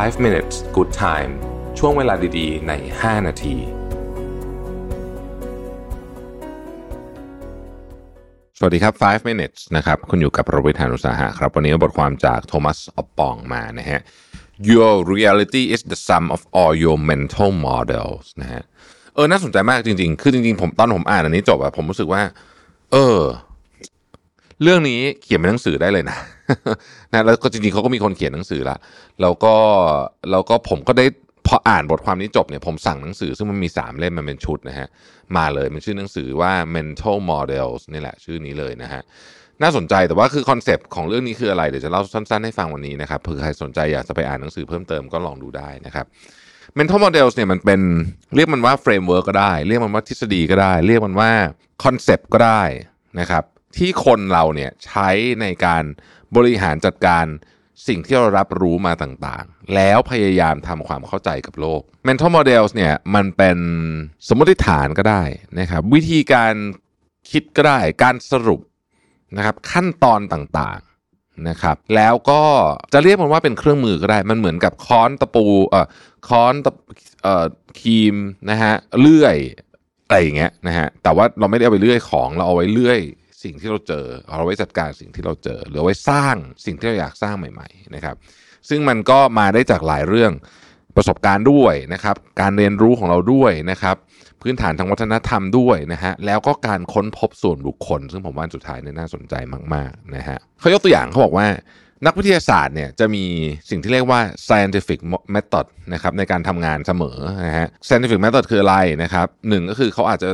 5 minutes good time ช่วงเวลาดีๆใน5นาทีสวัสดีครับ5 minutes นะครับคุณอยู่กับประวิทย์ หาญอุตสาหะครับวันนี้บทความจากโทมัส ออปปองมานะฮะ Your reality is the sum of all your mental models นะฮะน่าสนใจมากจริงๆคือจริงๆผมตอนผมอ่านอันนี้จบอะผมรู้สึกว่าเรื่องนี้เขียนเป็นหนังสือได้เลยนะนะแล้วก็จริงๆเขาก็มีคนเขียนหนังสือละแล้วก็ผมก็ได้พออ่านบทความนี้จบเนี่ยผมสั่งหนังสือซึ่งมันมี3เล่มมันเป็นชุดนะฮะมาเลยมันชื่อหนังสือว่า Mental Models นี่แหละชื่อนี้เลยนะฮะน่าสนใจแต่ว่าคือคอนเซปต์ของเรื่องนี้คืออะไรเดี๋ยวจะเล่าสั้นๆให้ฟังวันนี้นะครับเผื่อใครสนใจอยากจะไปอ่านหนังสือเพิ่มเติมก็ลองดูได้นะครับ Mental Models เนี่ยมันเป็นเรียกมันว่า framework ก็ได้เรียกมันว่าทฤษฎีก็ได้เรียกมันว่าคอนเซปต์ก็ได้นะครับที่คนเราเนี่ยใช้ในการบริหารจัดการสิ่งที่เรารับรู้มาต่างๆแล้วพยายามทำความเข้าใจกับโลก Mental Models เนี่ยมันเป็นสมมติฐานก็ได้นะครับวิธีการคิดก็ได้การสรุปนะครับขั้นตอนต่างๆนะครับแล้วก็จะเรียกมันว่าเป็นเครื่องมือก็ได้มันเหมือนกับค้อนตะปูค้อนครีมนะฮะเลื่อยอะไรอย่างเงี้ยนะฮะแต่ว่าเราไม่ได้เอาไปเลื่อยของเราเอาไว้เลื่อยสิ่งที่เราเจอเอาไว้จัดการสิ่งที่เราเจอหรือไว้สร้างสิ่งที่เราอยากสร้างใหม่ๆนะครับซึ่งมันก็มาได้จากหลายเรื่องประสบการณ์ด้วยนะครับการเรียนรู้ของเราด้วยนะครับพื้นฐานทางวัฒนธรรมด้วยนะฮะแล้วก็การค้นพบส่วนบุคคลซึ่งผมว่าสุดท้ายน่าสนใจมากๆนะฮะเขายกตัวอย่างเขาบอกว่านักวิทยาศาสตร์เนี่ยจะมีสิ่งที่เรียกว่า scientific method นะครับในการทำงานเสมอนะฮะ scientific method คืออะไรนะครับหนึ่งก็คือเขาอาจจะ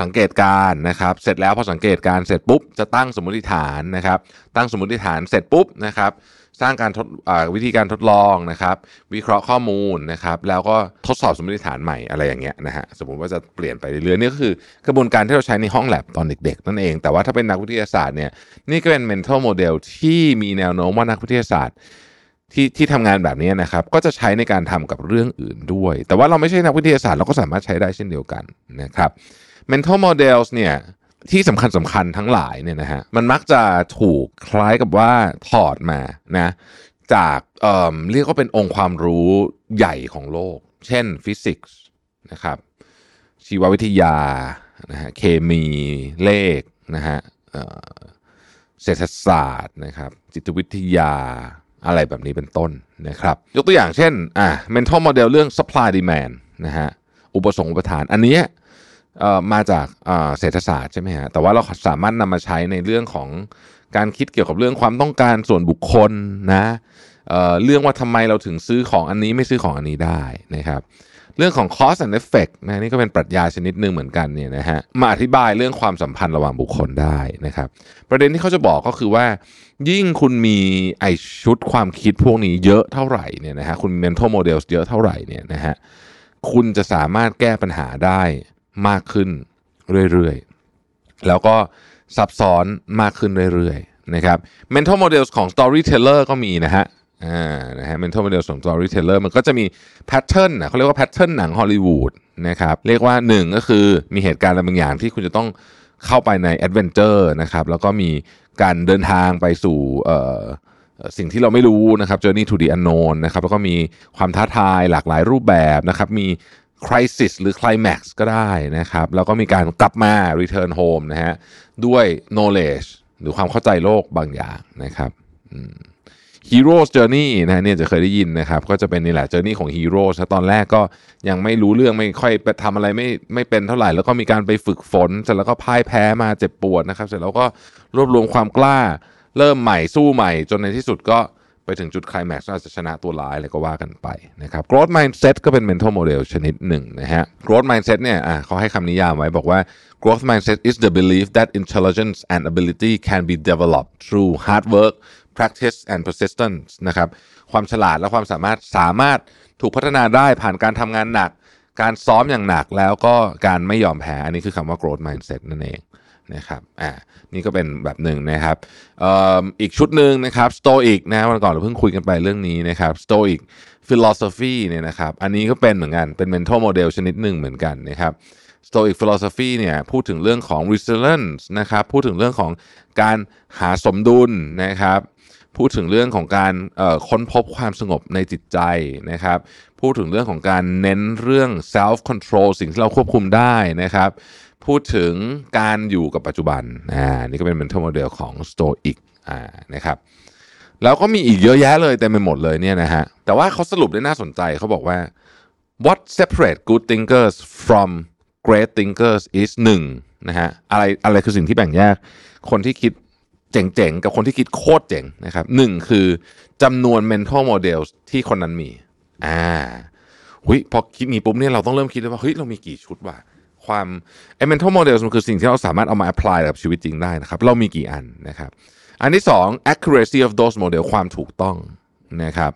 สังเกตการนะครับเสร็จแล้วพอสังเกตการเสร็จปุ๊บจะตั้งสมมติฐานนะครับตั้งสมมติฐานเสร็จปุ๊บนะครับสร้างการวิธีการทดลองนะครับวิเคราะห์ข้อมูลนะครับแล้วก็ทดสอบสมมติฐานใหม่อะไรอย่างเงี้ยนะฮะสมมติว่าจะเปลี่ยนไปเรื่อยๆนี่ก็คือกระบวนการที่เราใช้ในห้องแลบตอนเด็กๆนั่นเองแต่ว่าถ้าเป็นนักวิทยาศาสตร์เนี่ยนี่ก็เป็น mental model ที่มีแนวโน้มว่านักวิทยาศาสตร์ที่ทำงานแบบนี้นะครับก็จะใช้ในการทำกับเรื่องอื่นด้วยแต่ว่าเราไม่ใช่นักวิทยาศาสตร์เราก็สามารถใช้ได้เช่นเดียวกันนะครับMental Models เนี่ยที่สำคัญทั้งหลายเนี่ยนะฮะมันมักจะถูกคล้ายกับว่าถอดมานะจากเรียกว่าเป็นองค์ความรู้ใหญ่ของโลกเช่นฟิสิกส์นะครับชีววิทยานะฮะเคมีเลขนะฮะเศรษฐศาสตร์นะครับจิตวิทยาอะไรแบบนี้เป็นต้นนะครับยกตัวอย่างเช่นMental Model เรื่อง supply demand นะฮะอุปสงค์อุปทานอันนี้มาจากเศรษฐศาสตร์ใช่ไหมฮะแต่ว่าเราสามารถนำมาใช้ในเรื่องของการคิดเกี่ยวกับเรื่องความต้องการส่วนบุคคลนะเรื่องว่าทำไมเราถึงซื้อของอันนี้ไม่ซื้อของอันนี้ได้นะครับเรื่องของ cost and effect นะนี่ก็เป็นปรัชญาชนิดนึงเหมือนกันเนี่ยนะฮะมาอธิบายเรื่องความสัมพันธ์ระหว่างบุคคลได้นะครับประเด็นที่เขาจะบอกก็คือว่ายิ่งคุณมีไอชุดความคิดพวกนี้เยอะเท่าไหร่เนี่ยนะฮะคุณ mental models เยอะเท่าไหร่เนี่ยนะฮะคุณจะสามารถแก้ปัญหาได้มากขึ้นเรื่อยๆแล้วก็ซับซ้อนมากขึ้นเรื่อยๆนะครับ Mental Models ของ Storyteller ก็มีนะฮะMental Models ของ Storyteller มันก็จะมีแพทเทิร์นเขาเรียกว่าแพทเทิร์นหนังฮอลลีวูดนะครับเรียกว่า1ก็คือมีเหตุการณ์อะไรบางอย่างที่คุณจะต้องเข้าไปในแอดเวนเจอร์นะครับแล้วก็มีการเดินทางไปสู่สิ่งที่เราไม่รู้นะครับ Journey to the Unknown นะครับแล้วก็มีความท้าทายหลากหลายรูปแบบนะครับมีcrisis หรือ climax ก็ได้นะครับแล้วก็มีการกลับมา return home นะฮะด้วย knowledge หรือความเข้าใจโลกบางอย่างนะครับhero's journey นะเนี่ยจะเคยได้ยินนะครับก็จะเป็นนี่แหละ journey ของ heroes ตอนแรกก็ยังไม่รู้เรื่องไม่ค่อยทำอะไรไม่เป็นเท่าไหร่แล้วก็มีการไปฝึกฝนเสร็จแล้วก็พ่ายแพ้มาเจ็บปวดนะครับเสร็จแล้วก็รวบรวมความกล้าเริ่มใหม่สู้ใหม่จนในที่สุดก็ไปถึงจุดไคลแม็กซ์อาจจะชนะตัวร้ายอะไรก็ว่ากันไปนะครับ Growth Mindset ก็เป็น Mental Model ชนิดหนึ่งนะฮะ Growth Mindset เนี่ยเขาให้คำนิยามไว้บอกว่า Growth Mindset is the belief that intelligence and ability can be developed through hard work, practice and persistence นะครับความฉลาดและความสามารถถูกพัฒนาได้ผ่านการทำงานหนักการซ้อมอย่างหนักแล้วก็การไม่ยอมแพ้อันนี้คือคำว่า Growth Mindset นั่นเองนะครับนี่ก็เป็นแบบหนึ่งนะครับ อีกชุดหนึ่งนะครับ Stoic นะวันก่อนเราเพิ่งคุยกันไปเรื่องนี้นะครับ Stoic philosophy เนี่ยนะครับอันนี้ก็เป็นเหมือนกันเป็น mental model ชนิดหนึ่งเหมือนกันนะครับ Stoic philosophy เนี่ยพูดถึงเรื่องของ resilience นะครับพูดถึงเรื่องของการหาสมดุลนะครับ พูดถึงเรื่องของการค้นพบความสงบในจิตใจนะครับพูดถึงเรื่องของการเน้นเรื่อง self control สิ่งที่เราควบคุมได้นะครับพูดถึงการอยู่กับปัจจุบันนี่ก็เป็น mental model ของ Stoic นะครับแล้วก็มีอีกเยอะแยะเลยเต็มไปหมดเลยเนี่ยนะฮะแต่ว่าเขาสรุปได้น่าสนใจเขาบอกว่า what separates good thinkers from great thinkers is 1นะฮะอะไรคือสิ่งที่แบ่งแยกคนที่คิดเจ๋งๆกับคนที่คิดโคตรเจ๋งนะครับ1คือจำนวน mental models ที่คนนั้นมีพอคิดมีปุ๊บเนี่ยเราต้องเริ่มคิดแล้วว่าเรามีกี่ชุดวะความmental models มันคือสิ่งที่เราสามารถเอามา apply กับชีวิตจริงได้นะครับเรามีกี่อันนะครับอันที่2 accuracy of those model ความถูกต้องนะครับ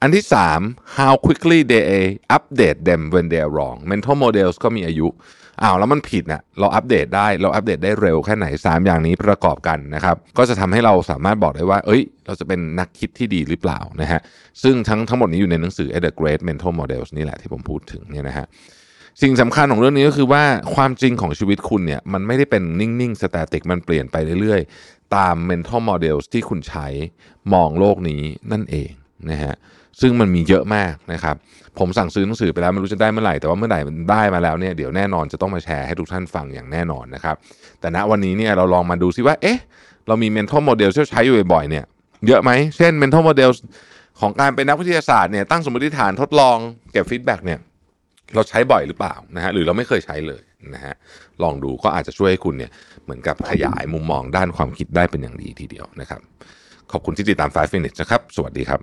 อันที่3 how quickly they update them when they are wrong mental models ก็มีอายุแล้วมันผิดนะเราอัปเดตได้เร็วแค่ไหน3อย่างนี้ประกอบกันนะครับก็จะทำให้เราสามารถบอกได้ว่าเราจะเป็นนักคิดที่ดีหรือเปล่านะฮะซึ่งทั้งหมดนี้อยู่ในหนังสือ The Great Mental Models นี่แหละที่ผมพูดถึงเนี่ยนะฮะสิ่งสำคัญของเรื่องนี้ก็คือว่าความจริงของชีวิตคุณเนี่ยมันไม่ได้เป็นนิ่งๆ static มันเปลี่ยนไปเรื่อยๆตาม mental models ที่คุณใช้มองโลกนี้นั่นเองนะฮะซึ่งมันมีเยอะมากนะครับผมสั่งซื้อหนังสือไปแล้วไม่รู้จะได้เมื่อไหร่แต่ว่าเมื่อไหร่มันได้มาแล้วเนี่ยเดี๋ยวแน่นอนจะต้องมาแชร์ให้ทุกท่านฟังอย่างแน่นอนนะครับแต่ณวันนี้เนี่ยเราลองมาดูซิว่าเรามี mental model ที่ใช้อยู่บ่อยๆเนี่ยเยอะไหมเช่น mental model ของการเป็นนักวิทยาศาสตร์เนี่ยตั้งสมมติฐานทดลองเก็บ feedback เนี่ยเราใช้บ่อยหรือเปล่านะฮะหรือเราไม่เคยใช้เลยนะฮะลองดูก็อาจจะช่วยให้คุณเนี่ยเหมือนกับขยายมุมมองด้านความคิดได้เป็นอย่างดีทีเดียวนะครับขอบคุณที่ติดตาม5 minutes นะครับสวัสดีครับ